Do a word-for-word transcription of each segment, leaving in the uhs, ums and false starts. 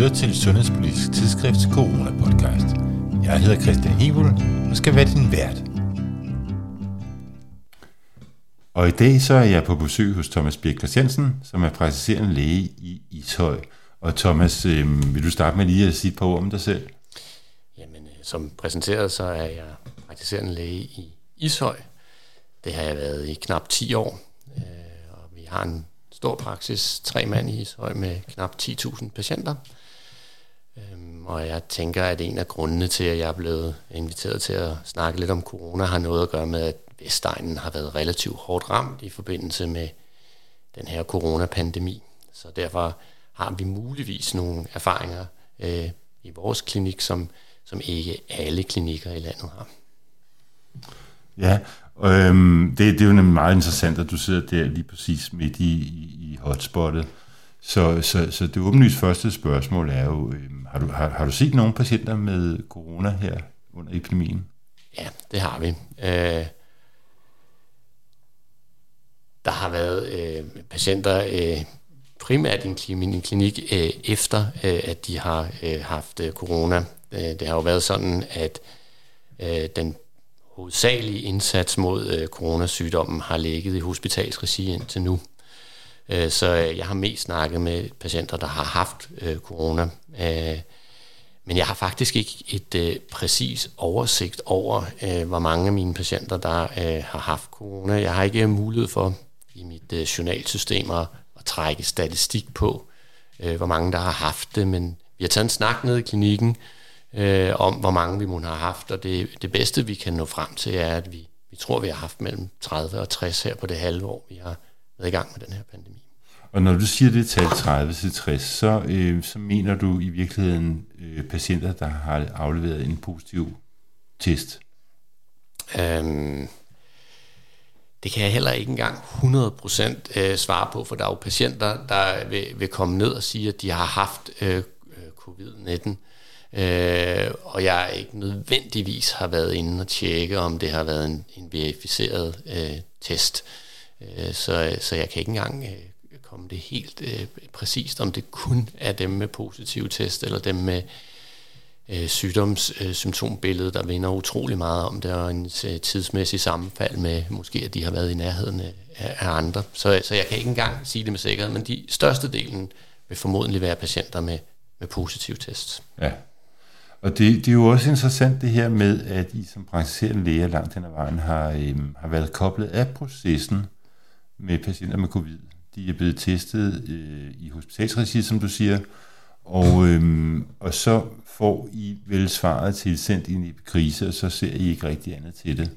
lytter til Sundhedspolitisk Tidsskrift Coronapodcast. Jeg hedder Christian Hebul og skal være din vært. Og i dag så er jeg på besøg hos Thomas Birk Kristiansen, som er praktiserende læge i Ishøj. Og Thomas, øh, vil du starte med lige at sige et par ord om dig selv? Jamen, som præsenteret, så er jeg praktiserende læge i Ishøj. Det har jeg været i knap ti år, og vi har en stor praksis, tre mand i Ishøj med knap ti tusind patienter. Og jeg tænker, at en af grundene til, at jeg er blevet inviteret til at snakke lidt om corona, har noget at gøre med, at Vestegnen har været relativt hårdt ramt i forbindelse med den her coronapandemi. Så derfor har vi muligvis nogle erfaringer øh, i vores klinik, som, som ikke alle klinikker i landet har. Ja, øhm, det, det er jo nemlig meget interessant, at du sidder der lige præcis midt i, i, i hotspottet. Så, så, så det åbenlyst første spørgsmål er jo, øhm, har, du, har, har du set nogle patienter med corona her under epidemien? Ja, det har vi. Øh, der har været øh, patienter... Øh, primært en klinik efter, at de har haft corona. Det har jo været sådan, at den hovedsagelige indsats mod coronasygdommen har ligget i hospitalsregi indtil nu. Så jeg har mest snakket med patienter, der har haft corona. Men jeg har faktisk ikke et præcis oversigt over, hvor mange af mine patienter, der har haft corona. Jeg har ikke mulighed for i mit journalsystem at at trække statistik på, øh, hvor mange der har haft det, men vi har taget en snak ned i klinikken øh, om, hvor mange vi måtte have haft, og det, det bedste, vi kan nå frem til, er, at vi, vi tror, vi har haft mellem tredive og tres her på det halve år, vi har været i gang med den her pandemi. Og når du siger det tal tredive til tres, så, øh, så mener du i virkeligheden øh, patienter, der har afleveret en positiv test? Øhm... Det kan jeg heller ikke engang hundrede procent svare på, for der er jo patienter, der vil komme ned og sige, at de har haft covid nitten, og jeg ikke nødvendigvis har været inde og tjekke, om det har været en verificeret test. Så jeg kan ikke engang komme det helt præcist, om det kun er dem med positiv test, eller dem med sygdomssymptombillede, der vinder utrolig meget om det, og en tidsmæssig sammenfald med, måske at de har været i nærheden af andre. Så, så jeg kan ikke engang sige det med sikkerhed, men de største delen vil formodentlig være patienter med, med positiv test. Ja, og det, det er jo også interessant det her med, at I som praktiserende læger langt hen ad vejen har, øhm, har været koblet af processen med patienter med covid. De er blevet testet øh, i hospitalsregi, som du siger, Og, øhm, og så får I vel svaret tilsendt i en epikrise, og så ser I ikke rigtig andet til det.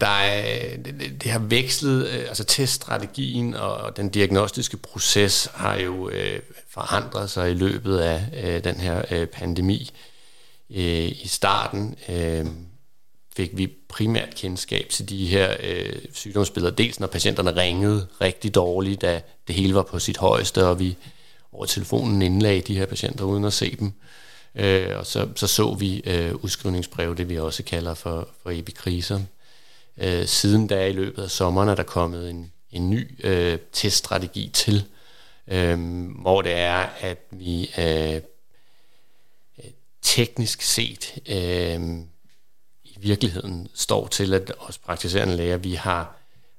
Der er, det, det har vekslet, altså teststrategien og den diagnostiske proces har jo øh, forandret sig i løbet af øh, den her øh, pandemi. Øh, I starten øh, fik vi primært kendskab til de her øh, sygdomsbilleder, dels når patienterne ringede rigtig dårligt, da det hele var på sit højeste, og vi over telefonen indlagde de her patienter uden at se dem. Øh, og så så, så vi øh, udskrivningsbrev, det vi også kalder for, for epikriser. Øh, siden da i løbet af sommeren er der kommet en, en ny øh, teststrategi til, øh, hvor det er, at vi øh, teknisk set øh, i virkeligheden står til, at os praktiserende læger, vi har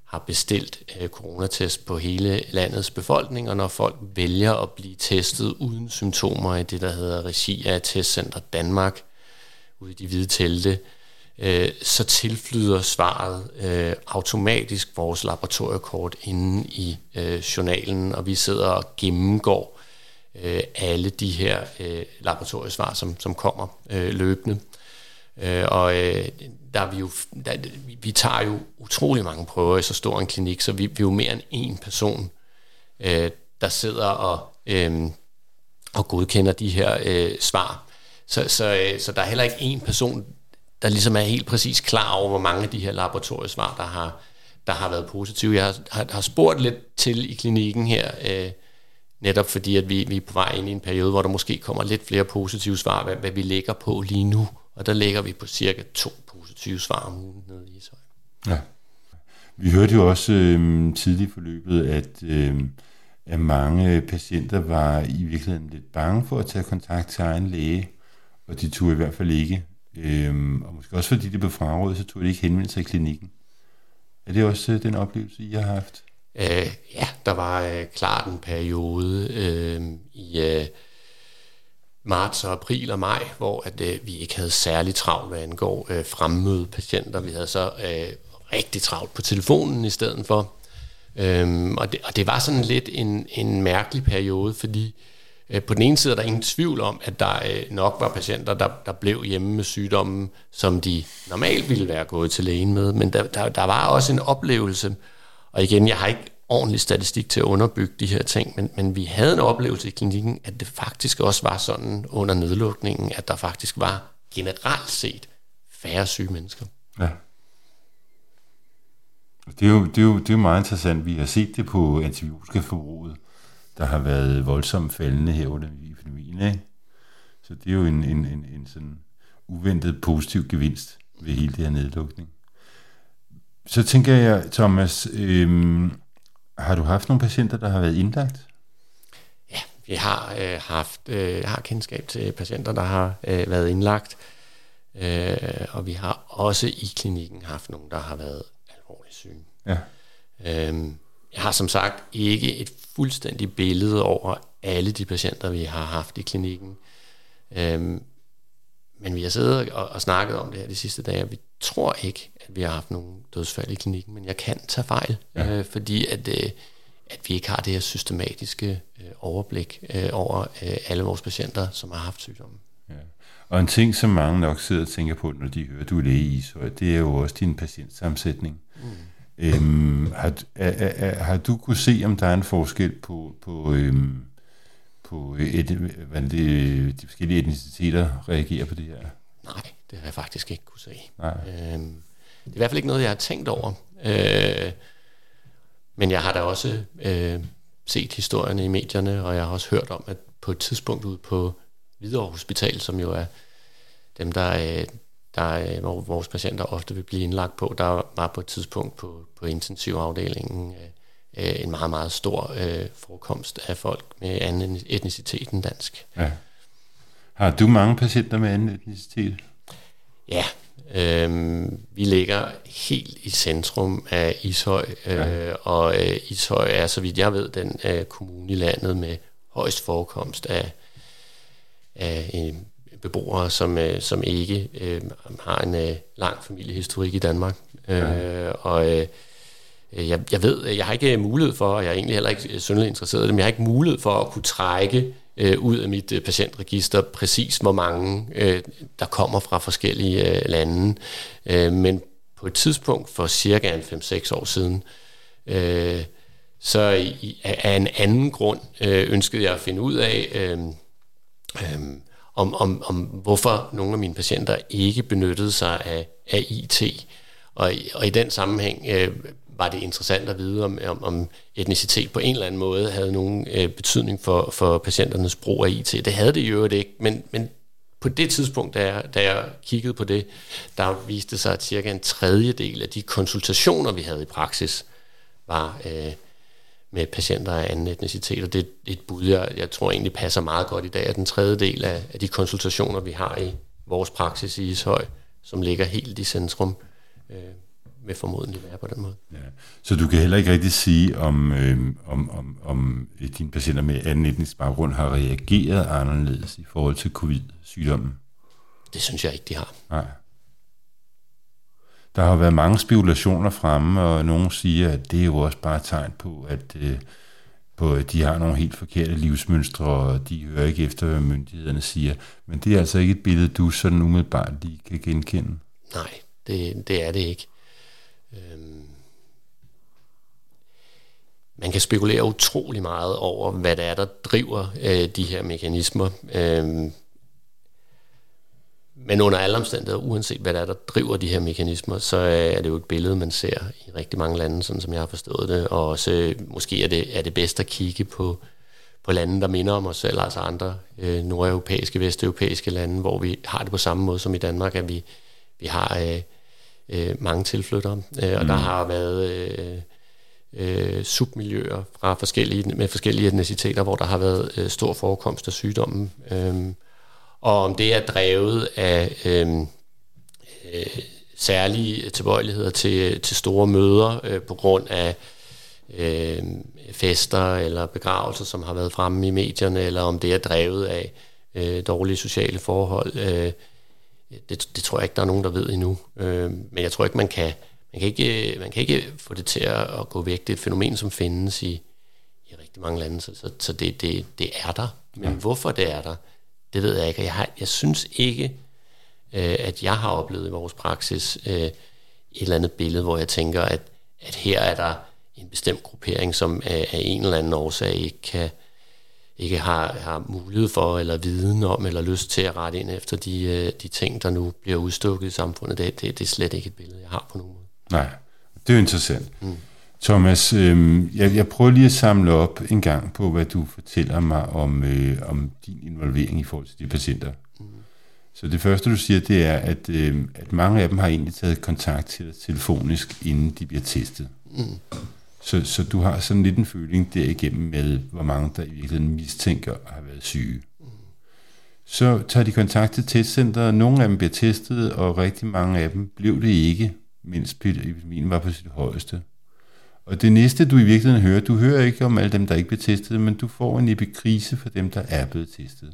har bestilt øh, coronatest på hele landets befolkning, og når folk vælger at blive testet uden symptomer i det, der hedder regi af Testcenter Danmark, ude i de hvide telte, øh, så tilflyder svaret øh, automatisk vores laboratoriekort inde i øh, journalen, og vi sidder og gennemgår øh, alle de her øh, laboratoriesvar, som, som kommer øh, løbende. Øh, og øh, der er vi jo, der, vi tager jo utrolig mange prøver i så stor en klinik, så vi, vi er jo mere end en person, øh, der sidder og, øh, og godkender de her øh, svar. Så, så, øh, så der er heller ikke en person, der ligesom er helt præcis klar over, hvor mange af de her laboratoriesvar, der har, der har været positive. Jeg har, har, har spurgt lidt til i klinikken her, øh, netop fordi at vi, vi er på vej ind i en periode, hvor der måske kommer lidt flere positive svar, hvad, hvad vi lægger på lige nu. Og der ligger vi på cirka to positive svar om ugen nede i Ishøj. Ja. Vi hørte jo også øh, tidligt i forløbet, at, øh, at mange patienter var i virkeligheden lidt bange for at tage kontakt til egen læge, og de tog i hvert fald ikke. Øhm, og måske også fordi det blev frarådet, så tog de ikke henvendelse sig i klinikken. Er det også den oplevelse, I har haft? Øh, ja, der var øh, klart en periode øh, i øh, marts og april og maj, hvor at, øh, vi ikke havde særlig travlt, hvad angår øh, fremmøde patienter. Vi havde så øh, rigtig travlt på telefonen i stedet for. Øhm, og, det, og det var sådan lidt en, en mærkelig periode, fordi øh, på den ene side er der ingen tvivl om, at der øh, nok var patienter, der, der blev hjemme med sygdommen, som de normalt ville være gået til lægen med, men der, der, der var også en oplevelse, og igen, jeg har ikke ordentlig statistik til at underbygge de her ting, men, men vi havde en oplevelse i klinikken, at det faktisk også var sådan under nedlukningen, at der faktisk var generelt set færre syge mennesker. Ja. Det er, jo, det, er jo, det er jo meget interessant. Vi har set det på antibiotikaforbruget, der har været voldsomt faldende her under epidemien, ikke? Så det er jo en, en, en, en sådan uventet positiv gevinst ved hele det her nedlukning. Så tænker jeg, Thomas, øhm, har du haft nogle patienter, der har været indlagt? Ja, jeg har, øh, haft, øh, jeg har kendskab til patienter, der har øh, været indlagt, øh, og vi har også i klinikken haft nogen, der har været syge. Ja. Øhm, jeg har som sagt ikke et fuldstændigt billede over alle de patienter, vi har haft i klinikken. Øhm, men vi har siddet og, og snakket om det her de sidste dage, og vi tror ikke, at vi har haft nogen dødsfald i klinikken, men jeg kan tage fejl, ja. øh, fordi at, øh, at vi ikke har det her systematiske øh, overblik øh, over øh, alle vores patienter, som har haft sygdommen. Ja. Og en ting, som mange nok sidder og tænker på, når de hører, du er læge i Ishøj, det er jo også din patientsammensætning. Mm. Øhm, har, er, er, har du kunne se, om der er en forskel på, på, øhm, på et, hvordan det, de forskellige etniciteter reagerer på det her? Nej, det har jeg faktisk ikke kunne se. Øhm, det er i hvert fald ikke noget, jeg har tænkt over. Øh, men jeg har da også øh, set historierne i medierne, og jeg har også hørt om, at på et tidspunkt ude på Hvidovre Hospital, som jo er dem, der, der hvor vores patienter ofte vil blive indlagt på, der var på et tidspunkt på, på intensivafdelingen en meget, meget stor forekomst af folk med anden etnicitet end dansk. Ja. Har du mange patienter med anden etnicitet? Ja, øh, vi ligger helt i centrum af Ishøj, ja. øh, og øh, Ishøj er, så vidt jeg ved, den øh, kommune i landet med højst forekomst af af beboere, som, som ikke øh, har en øh, lang familiehistorik i Danmark. Ja. Øh, og øh, jeg, jeg ved, jeg har ikke mulighed for, og jeg er egentlig heller ikke synderligt interesseret i det, men jeg har ikke mulighed for at kunne trække øh, ud af mit øh, patientregister præcis, hvor mange øh, der kommer fra forskellige øh, lande. Øh, men på et tidspunkt for cirka en fem seks år siden, øh, så i, af en anden grund øh, ønskede jeg at finde ud af, øh, Øhm, om, om, om hvorfor nogle af mine patienter ikke benyttede sig af, af I T. Og, og i den sammenhæng øh, var det interessant at vide, om, om, om etnicitet på en eller anden måde havde nogen øh, betydning for, for patienternes brug af I T. Det havde det i øvrigt ikke, men, men på det tidspunkt, da jeg, da jeg kiggede på det, der viste sig, at cirka en tredjedel af de konsultationer, vi havde i praksis, var Øh, med patienter af anden etnicitet, og det er et bud, jeg, jeg tror egentlig passer meget godt i dag, at den tredjedel af, af de konsultationer, vi har i vores praksis i Ishøj, som ligger helt i centrum, øh, med formodentlig være på den måde. Ja. Så du kan heller ikke rigtig sige, om, øh, om, om, om dine patienter med anden etnisk baggrund har reageret anderledes i forhold til covid-sygdommen? Det synes jeg ikke, de har. Nej. Der har været mange spekulationer fremme, og nogen siger, at det er jo også bare et tegn på, at, øh, på, at de har nogle helt forkerte livsmønstre, og de hører ikke efter, hvad myndighederne siger. Men det er altså ikke et billede, du sådan umiddelbart lige kan genkende. Nej, det, det er det ikke. Øhm. Man kan spekulere utrolig meget over, hvad det er, der driver øh, de her mekanismer. Øhm. Men under alle omstændigheder, uanset hvad der er, der driver de her mekanismer, så er det jo et billede, man ser i rigtig mange lande, sådan som jeg har forstået det. Og også, måske er det, er det bedst at kigge på, på lande, der minder om os selv, altså andre øh, nordeuropæiske, vesteuropæiske lande, hvor vi har det på samme måde som i Danmark, at vi, vi har øh, øh, mange tilflyttere. Øh, og mm. der har været øh, øh, submiljøer fra forskellige, med forskellige etniciteter, hvor der har været øh, stor forekomst af sygdommen. Øh, og om det er drevet af øh, øh, særlige tilbøjeligheder til, til store møder øh, på grund af øh, fester eller begravelser, som har været fremme i medierne, eller om det er drevet af øh, dårlige sociale forhold. Øh, det, det tror jeg ikke, der er nogen, der ved endnu. Øh, men jeg tror ikke, man kan, man kan ikke, man kan ikke få det til at gå væk. Det er et fænomen, som findes i, i rigtig mange lande, så, så, så det, det, det er der. Men ja. Hvorfor det er der, det ved jeg ikke. Jeg, har, jeg synes ikke, at jeg har oplevet i vores praksis øh, et eller andet billede, hvor jeg tænker, at, at her er der en bestemt gruppering, som af, af en eller anden årsag ikke, kan, ikke har, har mulighed for, eller viden om, eller lyst til at rette ind efter de, de ting, der nu bliver udstukket i samfundet. Det, det, det er slet ikke et billede, jeg har på nogen måde. Nej, det er interessant. Mm. Thomas, øh, jeg, jeg prøver lige at samle op en gang på, hvad du fortæller mig om, øh, om din involvering i forhold til de patienter. Så det første, du siger, det er, at, øh, at mange af dem har egentlig taget kontakt til dig telefonisk, inden de bliver testet. Mm. Så, så du har sådan lidt en føling derigennem med, hvor mange der i virkeligheden mistænker at have været syge. Mm. Så tager de kontakt til testcenteret, nogle af dem bliver testet, og rigtig mange af dem blev det ikke, mens epidemien var på sit højeste. Og det næste, du i virkeligheden hører, du hører ikke om alle dem, der ikke bliver testet, men du får en epikrise for dem, der er blevet testet.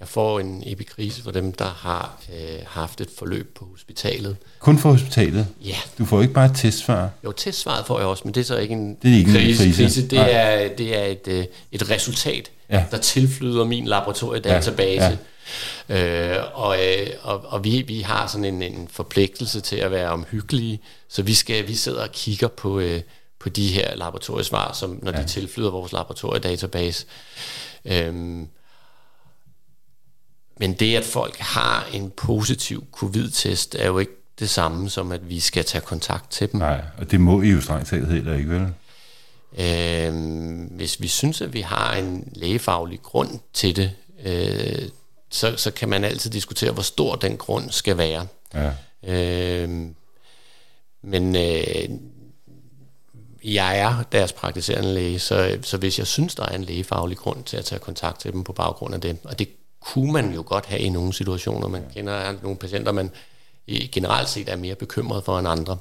Jeg får en epikrise for dem, der har øh, haft et forløb på hospitalet. Kun for hospitalet? Ja. Du får ikke bare et testsvar? Jo, testsvaret får jeg også, men det er så ikke en, det er ikke krise, en krise. Det er, det er et, et resultat, ja. Der tilflyder min laboratoriedatabase. Ja. Ja. Øh, og og, og vi, vi har sådan en, en forpligtelse til at være omhyggelige, så vi, skal, vi sidder og kigger på, øh, på de her laboratoriesvar, som, når ja. De tilflyder vores laboratoriedatabase. Øh, Men det, at folk har en positiv covid-test, er jo ikke det samme som, at vi skal tage kontakt til dem. Nej, og det må I jo strengt taget heller ikke, vel? Øhm, hvis vi synes, at vi har en lægefaglig grund til det, øh, så, så kan man altid diskutere, hvor stor den grund skal være. Ja. Øhm, men øh, jeg er deres praktiserende læge, så, så hvis jeg synes, der er en lægefaglig grund til at tage kontakt til dem på baggrund af det, og det kunne man jo godt have i nogle situationer. Man kender nogle patienter, man generelt set er mere bekymret for end andre,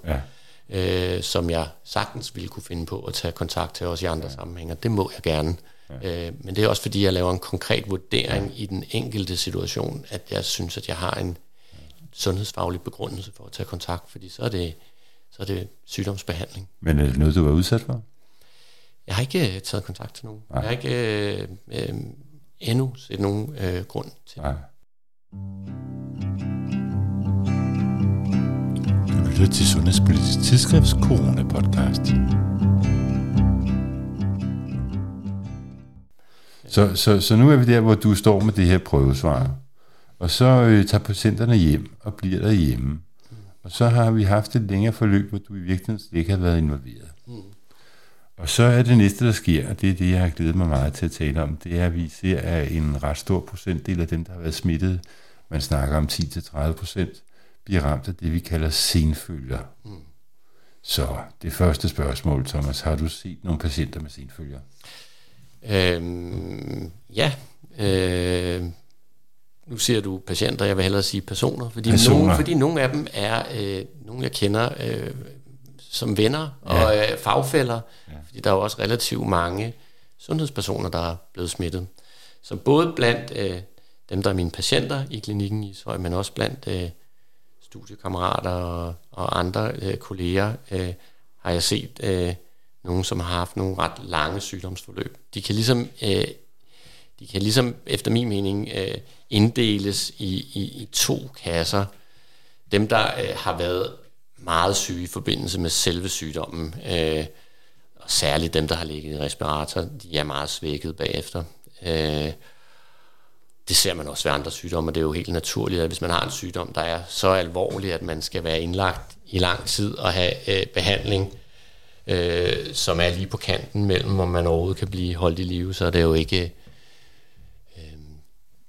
ja. øh, som jeg sagtens ville kunne finde på at tage kontakt til også i andre ja. Sammenhænger. Det må jeg gerne. Ja. Øh, men det er også fordi, jeg laver en konkret vurdering ja. I den enkelte situation, at jeg synes, at jeg har en sundhedsfaglig begrundelse for at tage kontakt, fordi så er det, så er det sygdomsbehandling. Men er det noget, du var udsat for? Jeg har ikke taget kontakt til nogen. Nej. Jeg har ikke... Øh, øh, endnu set nogen øh, grund til. Nej. Du lytter til Sundhedspolitisk Tidsskrifts Coronapodcast. Så, så, så nu er vi der, hvor du står med det her prøvesvar. Og så øh, tager patienterne hjem og bliver derhjemme. Mm. Og så har vi haft et længere forløb, hvor du i virkeligheden ikke har været involveret. Mm. Og så er det næste, der sker, og det er det, jeg har glædet mig meget til at tale om, det er, at vi ser, at en ret stor procentdel af dem, der har været smittet, man snakker om ti til tredive procent, bliver ramt af det, vi kalder senfølger. Mm. Så det første spørgsmål, Thomas, har du set nogle patienter med senfølger? Øhm, ja, øh, nu siger du patienter, jeg vil hellere sige personer, fordi, personer. Nogen, fordi nogle af dem er øh, nogle, jeg kender... Øh, som venner og ja. øh, fagfæller, ja. Fordi der er jo også relativt mange sundhedspersoner, der er blevet smittet. Så både blandt øh, dem, der er mine patienter i klinikken i Ishøj, men også blandt øh, studiekammerater og, og andre øh, kolleger, øh, har jeg set øh, nogen, som har haft nogle ret lange sygdomsforløb. De kan ligesom, øh, de kan ligesom efter min mening, øh, inddeles i, i, i to kasser. Dem, der øh, har været meget syge i forbindelse med selve sygdommen, øh, og særligt dem, der har ligget i respirator, de er meget svækket bagefter. Øh, det ser man også ved andre sygdomme, og det er jo helt naturligt, at hvis man har en sygdom, der er så alvorlig, at man skal være indlagt i lang tid og have øh, behandling, øh, som er lige på kanten mellem, om man overhovedet kan blive holdt i live, så er det jo ikke, øh,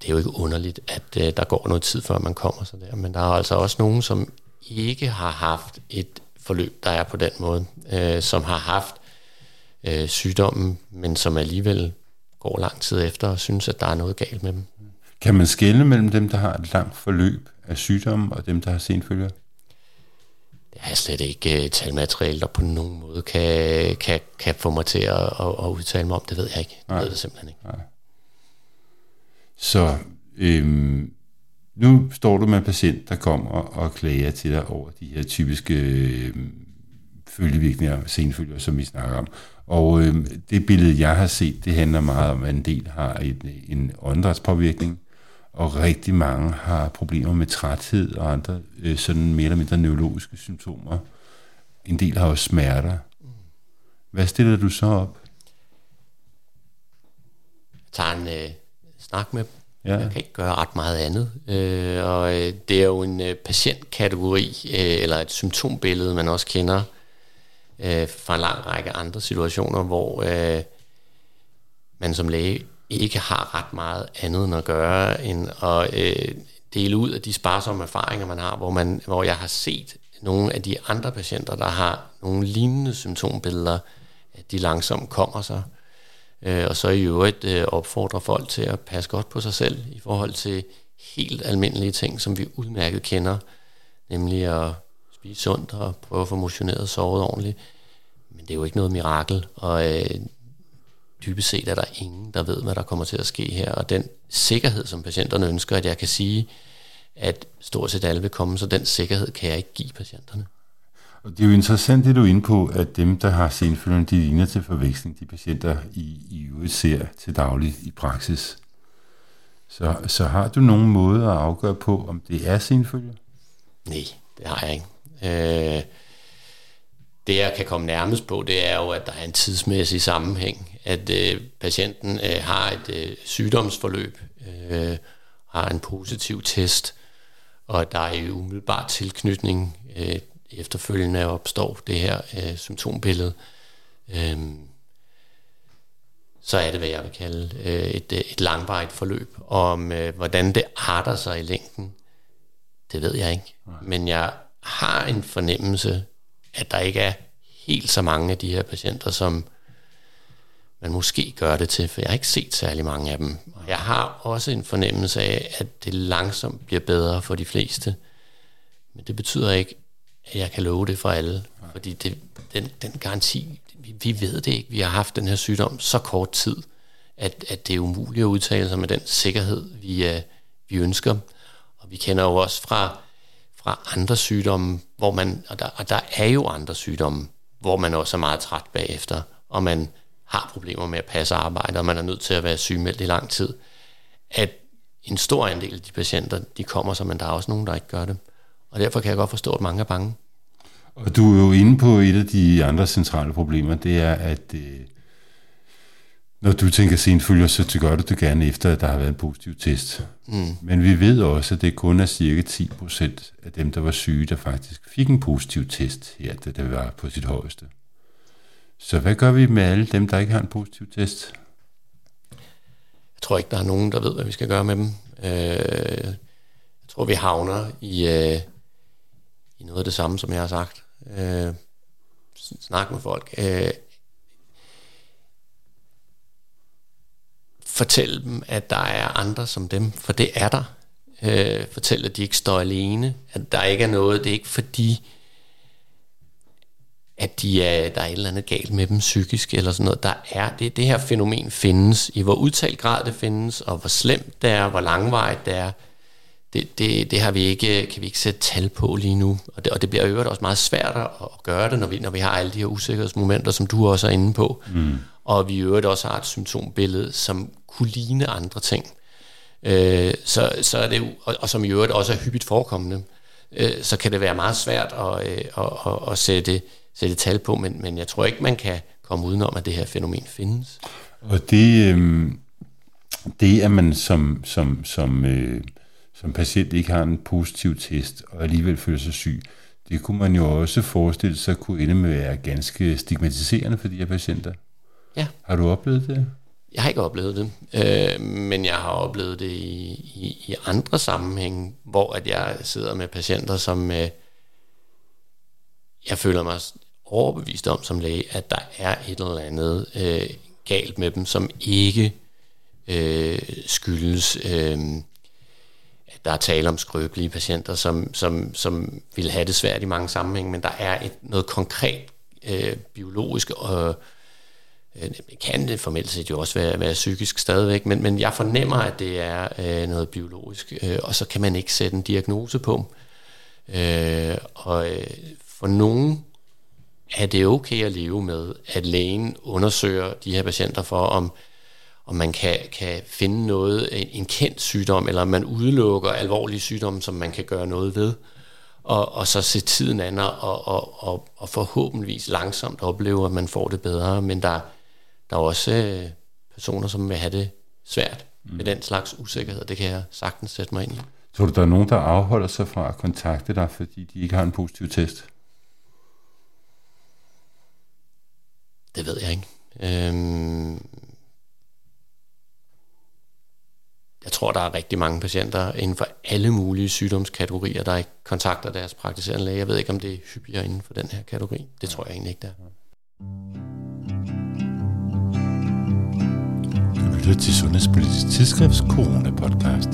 det er jo ikke underligt, at øh, der går noget tid, før man kommer så der. Men der er altså også nogen, som ikke har haft et forløb, der er på den måde, øh, som har haft øh, sygdommen, men som alligevel går lang tid efter og synes, at der er noget galt med dem. Kan man skelne mellem dem, der har et langt forløb af sygdommen, og dem, der har senfølger? Det har jeg slet ikke talmateriale, der på nogen måde kan, kan, kan få mig til at, at, at udtale mig om. Det ved jeg ikke. Det ved jeg simpelthen ikke. Nej. Så øhm, nu står du med en patient, der kommer og klager til dig over de her typiske øhm, følgevirkninger, senfølger, som vi snakker om. Og øhm, det billede, jeg har set, det handler meget om, at en del har en, en åndedrætspåvirkning, og rigtig mange har problemer med træthed og andre øh, sådan mere eller mindre neurologiske symptomer. En del har også smerter. Hvad stiller du så op? Jeg tager en øh, snak med dem. Ja. Jeg kan ikke gøre ret meget andet. Øh, og øh, det er jo en øh, patientkategori, øh, eller et symptombillede, man også kender øh, fra en lang række andre situationer, hvor øh, man som læge ikke har ret meget andet end at gøre, end at øh, dele ud af de sparsomme erfaringer, man har, hvor, man, hvor jeg har set nogle af de andre patienter, der har nogle lignende symptombilleder, at de langsomt kommer sig, øh, og så i øvrigt øh, opfordrer folk til at passe godt på sig selv i forhold til helt almindelige ting, som vi udmærket kender, nemlig at spise sundt og prøve at få motioneret og sovet ordentligt. Men det er jo ikke noget mirakel, og øh, dybest set er der ingen, der ved, hvad der kommer til at ske her, og den sikkerhed, som patienterne ønsker, at jeg kan sige, at stort set alle vil komme, så den sikkerhed kan jeg ikke give patienterne. Og det er jo interessant, det du er inde på, at dem, der har senfølgerne, de ligner til forveksling, de patienter i, i øvrigt ser til dagligt i praksis. Så, så har du nogen måde at afgøre på, om det er senfølger? Nej, det har jeg ikke. Øh, det, jeg kan komme nærmest på, det er jo, at der er en tidsmæssig sammenhæng, at øh, patienten øh, har et øh, sygdomsforløb, øh, har en positiv test, og der er en umiddelbar tilknytning. Øh, efterfølgende opstår det her øh, symptombillede. Øh, så er det, hvad jeg vil kalde øh, et, øh, et langvarigt forløb. Om øh, hvordan det arter sig i længden, det ved jeg ikke. Men jeg har en fornemmelse, at der ikke er helt så mange af de her patienter, som man måske gør det til, for jeg har ikke set særlig mange af dem. Jeg har også en fornemmelse af, at det langsomt bliver bedre for de fleste. Men det betyder ikke, at jeg kan love det for alle. Fordi det, den, den garanti, vi, vi ved det ikke. Vi har haft den her sygdom så kort tid, at, at det er umuligt at udtale sig med den sikkerhed, vi, uh, vi ønsker. Og vi kender jo også fra, fra andre sygdomme, hvor man, og der, og der er jo andre sygdomme, hvor man også er meget træt bagefter, og man har problemer med at passe arbejde, og man er nødt til at være sygemeldt i lang tid, at en stor andel af de patienter, de kommer så, men der er også nogen, der ikke gør det. Og derfor kan jeg godt forstå, at mange er bange. Og du er jo inde på et af de andre centrale problemer, det er, at øh, når du tænker senfølger, så gør du det gerne efter, at der har været en positiv test. Mm. Men vi ved også, at det kun er cirka ti procent af dem, der var syge, der faktisk fik en positiv test her, da det var på sit højeste. Så hvad gør vi med alle dem, der ikke har en positiv test? Jeg tror ikke, der er nogen, der ved, hvad vi skal gøre med dem. Øh, jeg tror, vi havner i, øh, i noget af det samme, som jeg har sagt. Øh, snak med folk. Øh, fortæl dem, at der er andre som dem, for det er der. Øh, fortæl, at de ikke står alene, at der ikke er noget, det er ikke fordi, at de er, der er et eller andet galt med dem psykisk eller sådan noget. Der er det, det her fænomen findes, i hvor udtalt grad det findes, og hvor slemt det er, hvor langvarigt det er. Det, det, det har vi ikke, kan vi ikke sætte tal på lige nu. Og det, og det bliver øvrigt også meget svært at gøre det, når vi, når vi har alle de her usikkerhedsmomenter, som du også er inde på. Mm. Og vi øvrigt også har et symptombillede, som kunne ligne andre ting. Øh, så, så er det jo, og, og som i øvrigt også er hyppigt forekommende. Øh, så kan det være meget svært at, øh, at, at, at sætte sætte tal på, men, men jeg tror ikke, man kan komme udenom, at det her fænomen findes. Og det, øh, det at man som, som, som, øh, som patient ikke har en positiv test, og alligevel føler sig syg, det kunne man jo også forestille sig kunne ende med at være ganske stigmatiserende for de her patienter. Ja. Har du oplevet det? Jeg har ikke oplevet det, øh, men jeg har oplevet det i, i, i andre sammenhæng, hvor at jeg sidder med patienter, som øh, jeg føler mig overbevist om som læge, at der er et eller andet øh, galt med dem, som ikke øh, skyldes, øh, at der er tale om skrøbelige patienter, som, som, som vil have det svært i mange sammenhænge, men der er et, noget konkret øh, biologisk og øh, kan det formelt set jo også være, være psykisk stadigvæk, men, men jeg fornemmer, at det er øh, noget biologisk, øh, og så kan man ikke sætte en diagnose på. Øh, og øh, for nogen er det okay at leve med, at lægen undersøger de her patienter for, om, om man kan, kan finde noget, en, en kendt sygdom, eller om man udelukker alvorlige sygdomme, som man kan gøre noget ved, og, og så se tiden an, og, og, og, og forhåbentligvis langsomt opleve, at man får det bedre. Men der, der er også øh, personer, som vil have det svært mm. med den slags usikkerhed. Det kan jeg sagtens sætte mig ind i. Tror du, der er nogen, der afholder sig fra at kontakte dig, fordi de ikke har en positiv test? Det ved jeg ikke. Øhm, jeg tror, der er rigtig mange patienter inden for alle mulige sygdomskategorier, der ikke kontakter deres praktiserende læge. Jeg ved ikke, om det er hyppigere inden for den her kategori. Det tror jeg egentlig ikke, der er. Du lytter til Sundhedspolitisk Tidsskrifts Coronapodcast.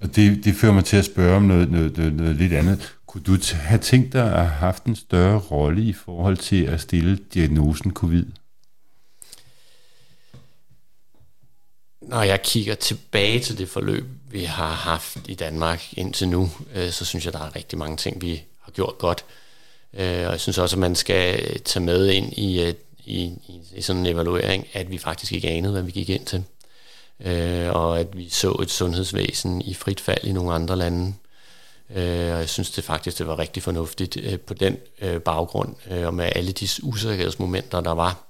Og det, det fører mig til at spørge om noget, noget, noget, noget lidt andet. Kunne du t- have tænkt dig at have haft en større rolle i forhold til at stille diagnosen covid? Når jeg kigger tilbage til det forløb, vi har haft i Danmark indtil nu, øh, så synes jeg, der er rigtig mange ting, vi har gjort godt. Øh, og jeg synes også, at man skal tage med ind i, i, i sådan en evaluering, at vi faktisk ikke anede, hvad vi gik ind til. Øh, og at vi så et sundhedsvæsen i frit fald i nogle andre lande. Øh, og jeg synes det faktisk, det var rigtig fornuftigt øh, på den øh, baggrund, øh, og med alle de usikkerhedsmomenter, der var,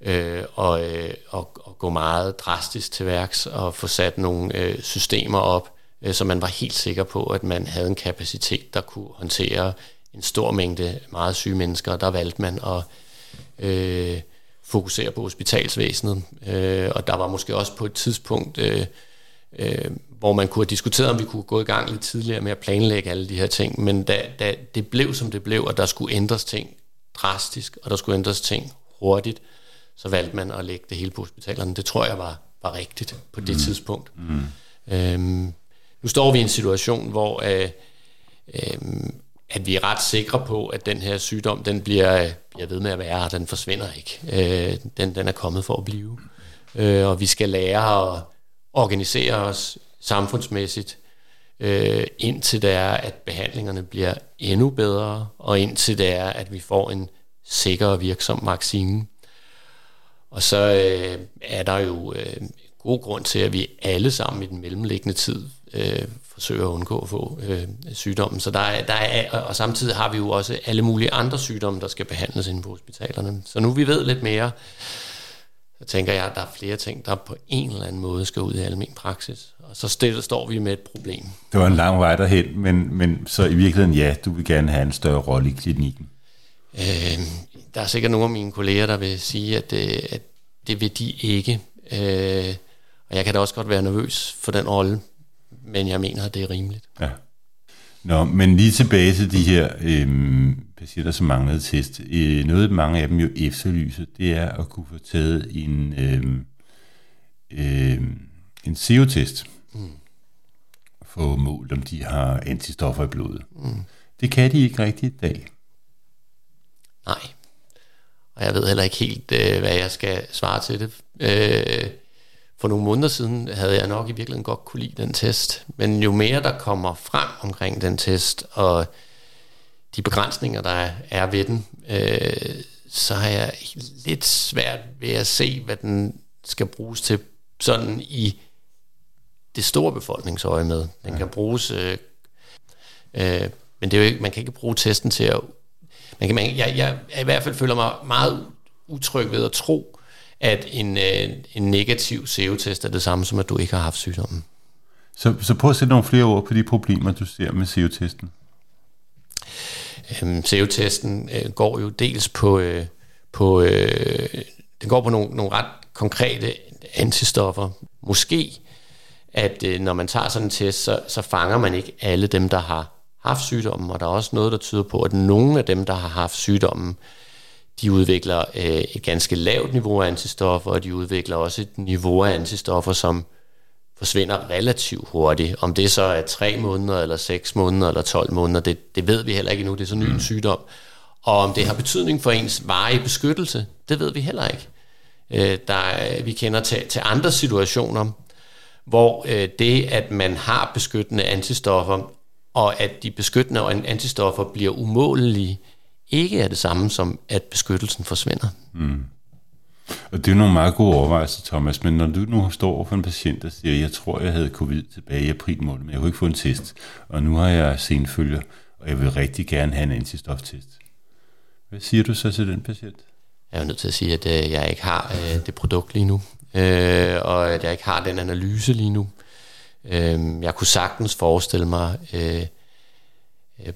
øh, og, øh, og, og gå meget drastisk til værks og få sat nogle øh, systemer op, øh, så man var helt sikker på, at man havde en kapacitet, der kunne håndtere en stor mængde meget syge mennesker. Der valgte man at øh, fokusere på hospitalsvæsenet, øh, og der var måske også på et tidspunkt, øh, øh, hvor man kunne have diskuteret, om vi kunne gå i gang lidt tidligere med at planlægge alle de her ting, men da, da det blev, som det blev, og der skulle ændres ting drastisk, og der skulle ændres ting hurtigt, så valgte man at lægge det hele på hospitalerne. Det tror jeg var, var rigtigt på det mm. tidspunkt. Mm. Øhm, nu står vi i en situation, hvor øh, øh, at vi er ret sikre på, at den her sygdom, den bliver, jeg ved med at være, den forsvinder ikke. Øh, den, den er kommet for at blive. Øh, og vi skal lære at organisere os samfundsmæssigt, øh, indtil det er, at behandlingerne bliver endnu bedre, og indtil det er, at vi får en sikker og virksom vaccine. Og så øh, er der jo øh, god grund til, at vi alle sammen i den mellemliggende tid øh, forsøger at undgå at få øh, sygdommen. Så der er, der er, og samtidig har vi jo også alle mulige andre sygdomme, der skal behandles inde på hospitalerne. Så nu vi ved lidt mere, så tænker jeg, at der er flere ting, der på en eller anden måde skal ud i almen praksis. Og så stille står vi med et problem. Det var en lang vej derhen, men, men så i virkeligheden, ja, du vil gerne have en større rolle i klinikken. Øh, der er sikkert nogle af mine kolleger, der vil sige, at det, at det vil de ikke. Øh, og jeg kan da også godt være nervøs for den rolle, men jeg mener, at det er rimeligt. Ja. Nå, men lige tilbage til de her øh, patienter, som manglede test. Øh, noget mange af dem jo efterlyser, det er at kunne få taget en, øh, øh, en C O-test. Mm. Få målt, om de har antistoffer i blodet. Mm. Det kan de ikke rigtigt i dag. Nej. Og jeg ved heller ikke helt, øh, hvad jeg skal svare til det. Øh, For nogle måneder siden havde jeg nok i virkeligheden godt kunne lide den test, men jo mere der kommer frem omkring den test, og de begrænsninger, der er ved den, øh, så har jeg lidt svært ved at se, hvad den skal bruges til sådan i det store befolkningsøje med. Den kan bruges, øh, øh, men det er jo ikke, man kan ikke bruge testen til at... Man kan, man, jeg, jeg, jeg i hvert fald føler mig meget utryg ved at tro, at en, øh, en negativ C O-test er det samme som, at du ikke har haft sygdommen. Så, så prøv at sætte nogle flere ord på de problemer, du ser med C O-testen. Øhm, C O-testen øh, går jo dels på, øh, på, øh, den går på nogle, nogle ret konkrete antistoffer. Måske, at øh, når man tager sådan en test, så, så fanger man ikke alle dem, der har haft sygdommen, og der er også noget, der tyder på, at nogle af dem, der har haft sygdommen, de udvikler øh, et ganske lavt niveau af antistoffer, og de udvikler også et niveau af antistoffer, som forsvinder relativt hurtigt. Om det så er tre måneder, eller seks måneder, eller tolv måneder, det, det ved vi heller ikke endnu, det er så ny en sygdom. Og om det har betydning for ens varige beskyttelse, det ved vi heller ikke. Øh, der, vi kender til, til andre situationer, hvor øh, det, at man har beskyttende antistoffer, og at de beskyttende antistoffer bliver umålelige, ikke er det samme som, at beskyttelsen forsvinder. Mm. Og det er jo nogle meget gode overvejelser, Thomas, men når du nu står over for en patient, der siger, jeg tror, jeg havde covid tilbage i april måned, men jeg kunne ikke få en test, og nu har jeg senfølger, og jeg vil rigtig gerne have en antistoftest. Hvad siger du så til den patient? Jeg er nødt til at sige, at jeg ikke har det produkt lige nu, og at jeg ikke har den analyse lige nu. Jeg kunne sagtens forestille mig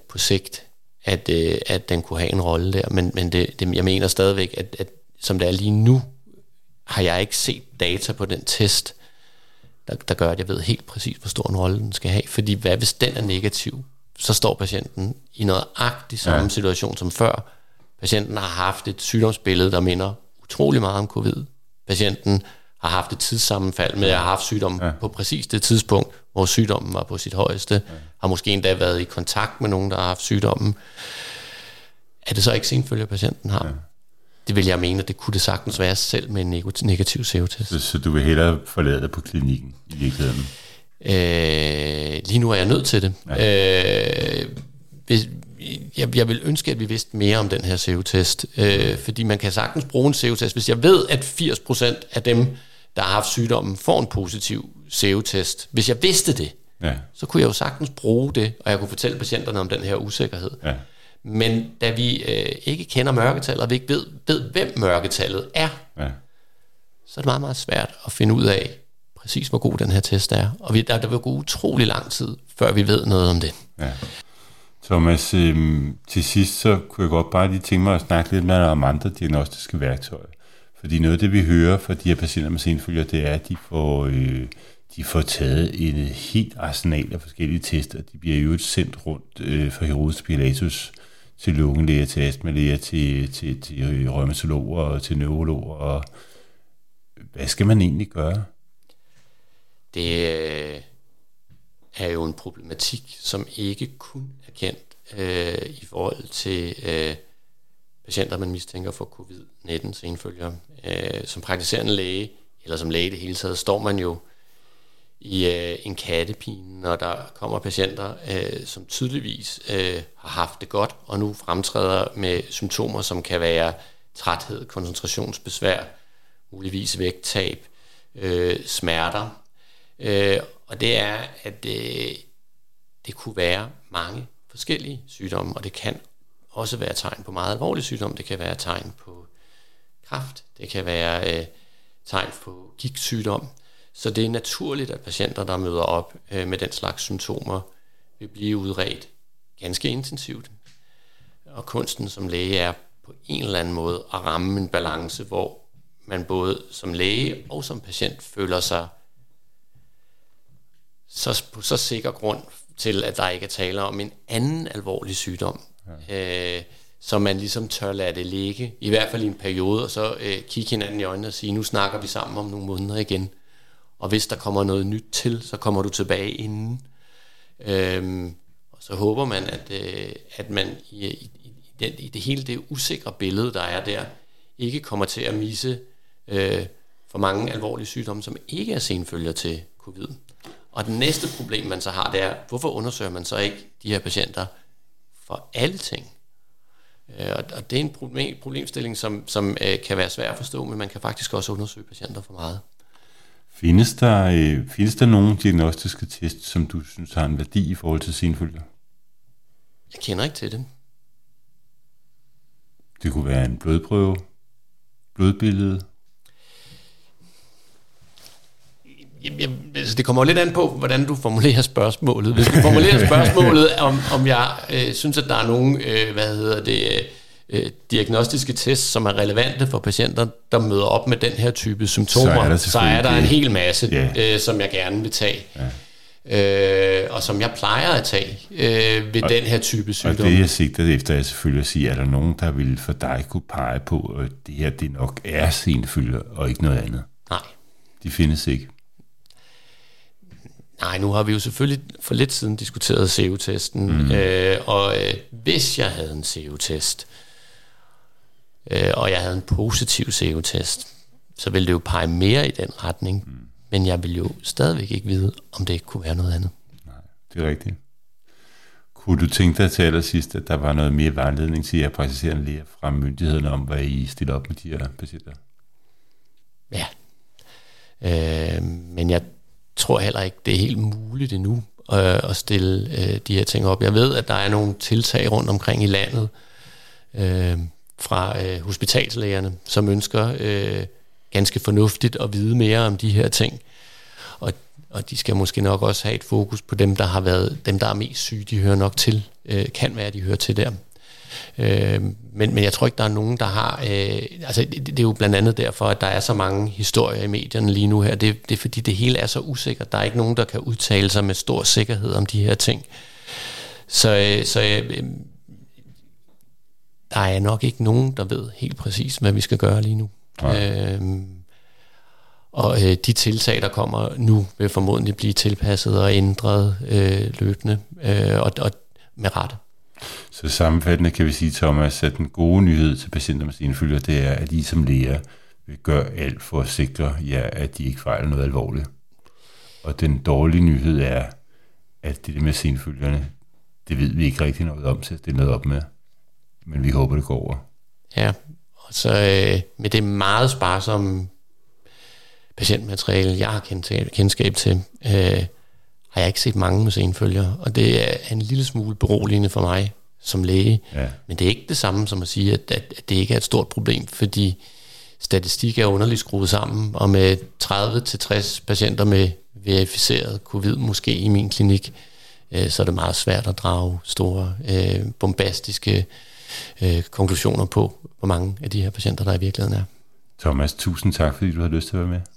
på sigt, at, at den kunne have en rolle der, men, men det, det, jeg mener stadigvæk, at, at som det er lige nu, har jeg ikke set data på den test, der, der gør, at jeg ved helt præcis, hvor stor en rolle den skal have, fordi hvad hvis den er negativ, så står patienten i nøjagtig samme ja. situation som før. Patienten har haft et sygdomsbillede, der minder utrolig meget om covid. Patienten har haft et tidssammenfald med, at jeg har haft sygdommen ja. på præcis det tidspunkt, hvor sygdommen var på sit højeste, ja. har måske endda været i kontakt med nogen, der har haft sygdommen. Er det så ikke senfølger, patienten har? Ja. Det vil jeg mene, at det kunne det sagtens være selv med en negativ C O-test. Så, så du vil hellere forlade dig på klinikken i virkeligheden? Øh, lige nu er jeg nødt til det. Ja. Øh, hvis, jeg, jeg vil ønske, at vi vidste mere om den her C O-test, øh, fordi man kan sagtens bruge en C O-test. Hvis jeg ved, at firs procent af dem, der har haft sygdommen, får en positiv C O-test. Hvis jeg vidste det, ja. så kunne jeg jo sagtens bruge det, og jeg kunne fortælle patienterne om den her usikkerhed. Ja. Men da vi øh, ikke kender mørketallet, og vi ikke ved, ved hvem mørketallet er, ja. så er det meget, meget svært at finde ud af, præcis hvor god den her test er. Og vi, der, der vil gå utrolig lang tid, før vi ved noget om det. Ja. Thomas, øh, til sidst så kunne jeg godt bare lige tænke mig at snakke lidt med om andre diagnostiske værktøjer. Fordi noget af det, vi hører fra de her patienter med senfølger, det er, at de får, øh, de får taget en helt arsenal af forskellige tester. De bliver jo sendt rundt øh, fra Herodes Pilatus til lungelæger, til astmalæger, til, til, til rheumatologer og til neurologer. Og hvad skal man egentlig gøre? Det er jo en problematik, som ikke kun er kendt øh, i forhold til øh, patienter, man mistænker for covid nitten senfølger. Øh, som praktiserende læge, eller som læge det hele taget, står man jo i øh, en kattepine, når der kommer patienter, øh, som tydeligvis øh, har haft det godt, og nu fremtræder med symptomer, som kan være træthed, koncentrationsbesvær, muligvis vægttab, øh, smerter. Øh, og det er, at øh, det kunne være mange forskellige sygdomme, og det kan også være tegn på meget alvorlige sygdomme. Det kan være tegn på kræft, det kan være øh, tegn på gigtsygdom. Så det er naturligt, at patienter, der møder op øh, med den slags symptomer, vil blive udredt ganske intensivt. Og kunsten som læge er på en eller anden måde at ramme en balance, hvor man både som læge og som patient føler sig så, på så sikker grund til, at der ikke er tale om en anden alvorlig sygdom. Ja. Øh, så man ligesom tør lade det ligge, i hvert fald i en periode, og så øh, kigge hinanden i øjnene og sige, nu snakker vi sammen om nogle måneder igen. Og hvis der kommer noget nyt til, så kommer du tilbage inden. Øhm, og så håber man, at, øh, at man i, i, i, den, i det hele det usikre billede, der er der, ikke kommer til at misse øh, for mange alvorlige sygdomme, som ikke er senfølger til covid. Og det næste problem, man så har, det er, hvorfor undersøger man så ikke de her patienter for alle ting? Øh, og, og det er en problem, problemstilling, som, som øh, kan være svær at forstå, men man kan faktisk også undersøge patienter for meget. Findes der, øh, findes der nogle diagnostiske test, som du synes har en værdi i forhold til senfølger? Jeg kender ikke til dem. Det kunne være en blodprøve, blodbillede. Jamen, altså det kommer lidt an på, hvordan du formulerer spørgsmålet. Hvis du formulerer spørgsmålet, om, om jeg øh, synes, at der er nogle øh, hvad hedder det, øh, diagnostiske tests, som er relevante for patienter, der møder op med den her type symptomer, så er der, så er der en hel masse, yeah. øh, som jeg gerne vil tage. øh, og som jeg plejer at tage øh, ved og, den her type sygdom. Og det jeg sigtede efter er selvfølgelig at sige, er der nogen, der ville for dig kunne pege på, at det her det nok er senfølger og ikke noget andet? Nej. De findes ikke? Nej, nu har vi jo selvfølgelig for lidt siden diskuteret C E O-testen, mm. øh, og øh, hvis jeg havde en C E O-test, øh, og jeg havde en positiv C E O-test, så ville det jo pege mere i den retning, mm. men jeg ville jo stadigvæk ikke vide, om det ikke kunne være noget andet. Nej, det er rigtigt. Kunne du tænke dig til allersidst, at der var noget mere vejledning til jer praktiserende læger fra myndighederne om, hvad I stiller op med de her patienter? Ja, øh, men jeg tror heller ikke, det er helt muligt endnu øh, at stille øh, de her ting op. Jeg ved, at der er nogle tiltag rundt omkring i landet øh, fra øh, hospitalslægerne, som ønsker øh, ganske fornuftigt at vide mere om de her ting. Og, og de skal måske nok også have et fokus på dem, der har været, dem, der er mest syge, de hører nok til. Øh, kan være, de hører til der. Øh, men, men jeg tror ikke, der er nogen, der har... Øh, altså, det, det er jo blandt andet derfor, at der er så mange historier i medierne lige nu her. Det, det er fordi, det hele er så usikkert. Der er ikke nogen, der kan udtale sig med stor sikkerhed om de her ting. Så, øh, så øh, der er nok ikke nogen, der ved helt præcis, hvad vi skal gøre lige nu. Øhm, og øh, de tiltag, der kommer nu, vil formodentlig blive tilpasset og ændret øh, løbende, øh, og, og med rette. Så sammenfattende kan vi sige, Thomas, at den gode nyhed til patienter med senfølger, det er, at I som læger vil gøre alt for at sikre jer, at de ikke fejler noget alvorligt. Og den dårlige nyhed er, at det med senfølgerne, det ved vi ikke rigtig noget om til at stille noget op med. Men vi håber, det går over. Ja. Så øh, med det meget sparsomme patientmateriale, jeg har kendskab til, øh, har jeg ikke set mange med senfølger. Og det er en lille smule beroligende for mig som læge. Ja. Men det er ikke det samme som at sige, at, at, at det ikke er et stort problem, fordi statistik er underligt skruet sammen. Og med tredive til tres patienter med verificeret covid måske i min klinik, øh, så er det meget svært at drage store øh, bombastiske Øh, konklusioner på, hvor mange af de her patienter, der i virkeligheden er. Thomas, tusind tak, fordi du har lyst til at være med.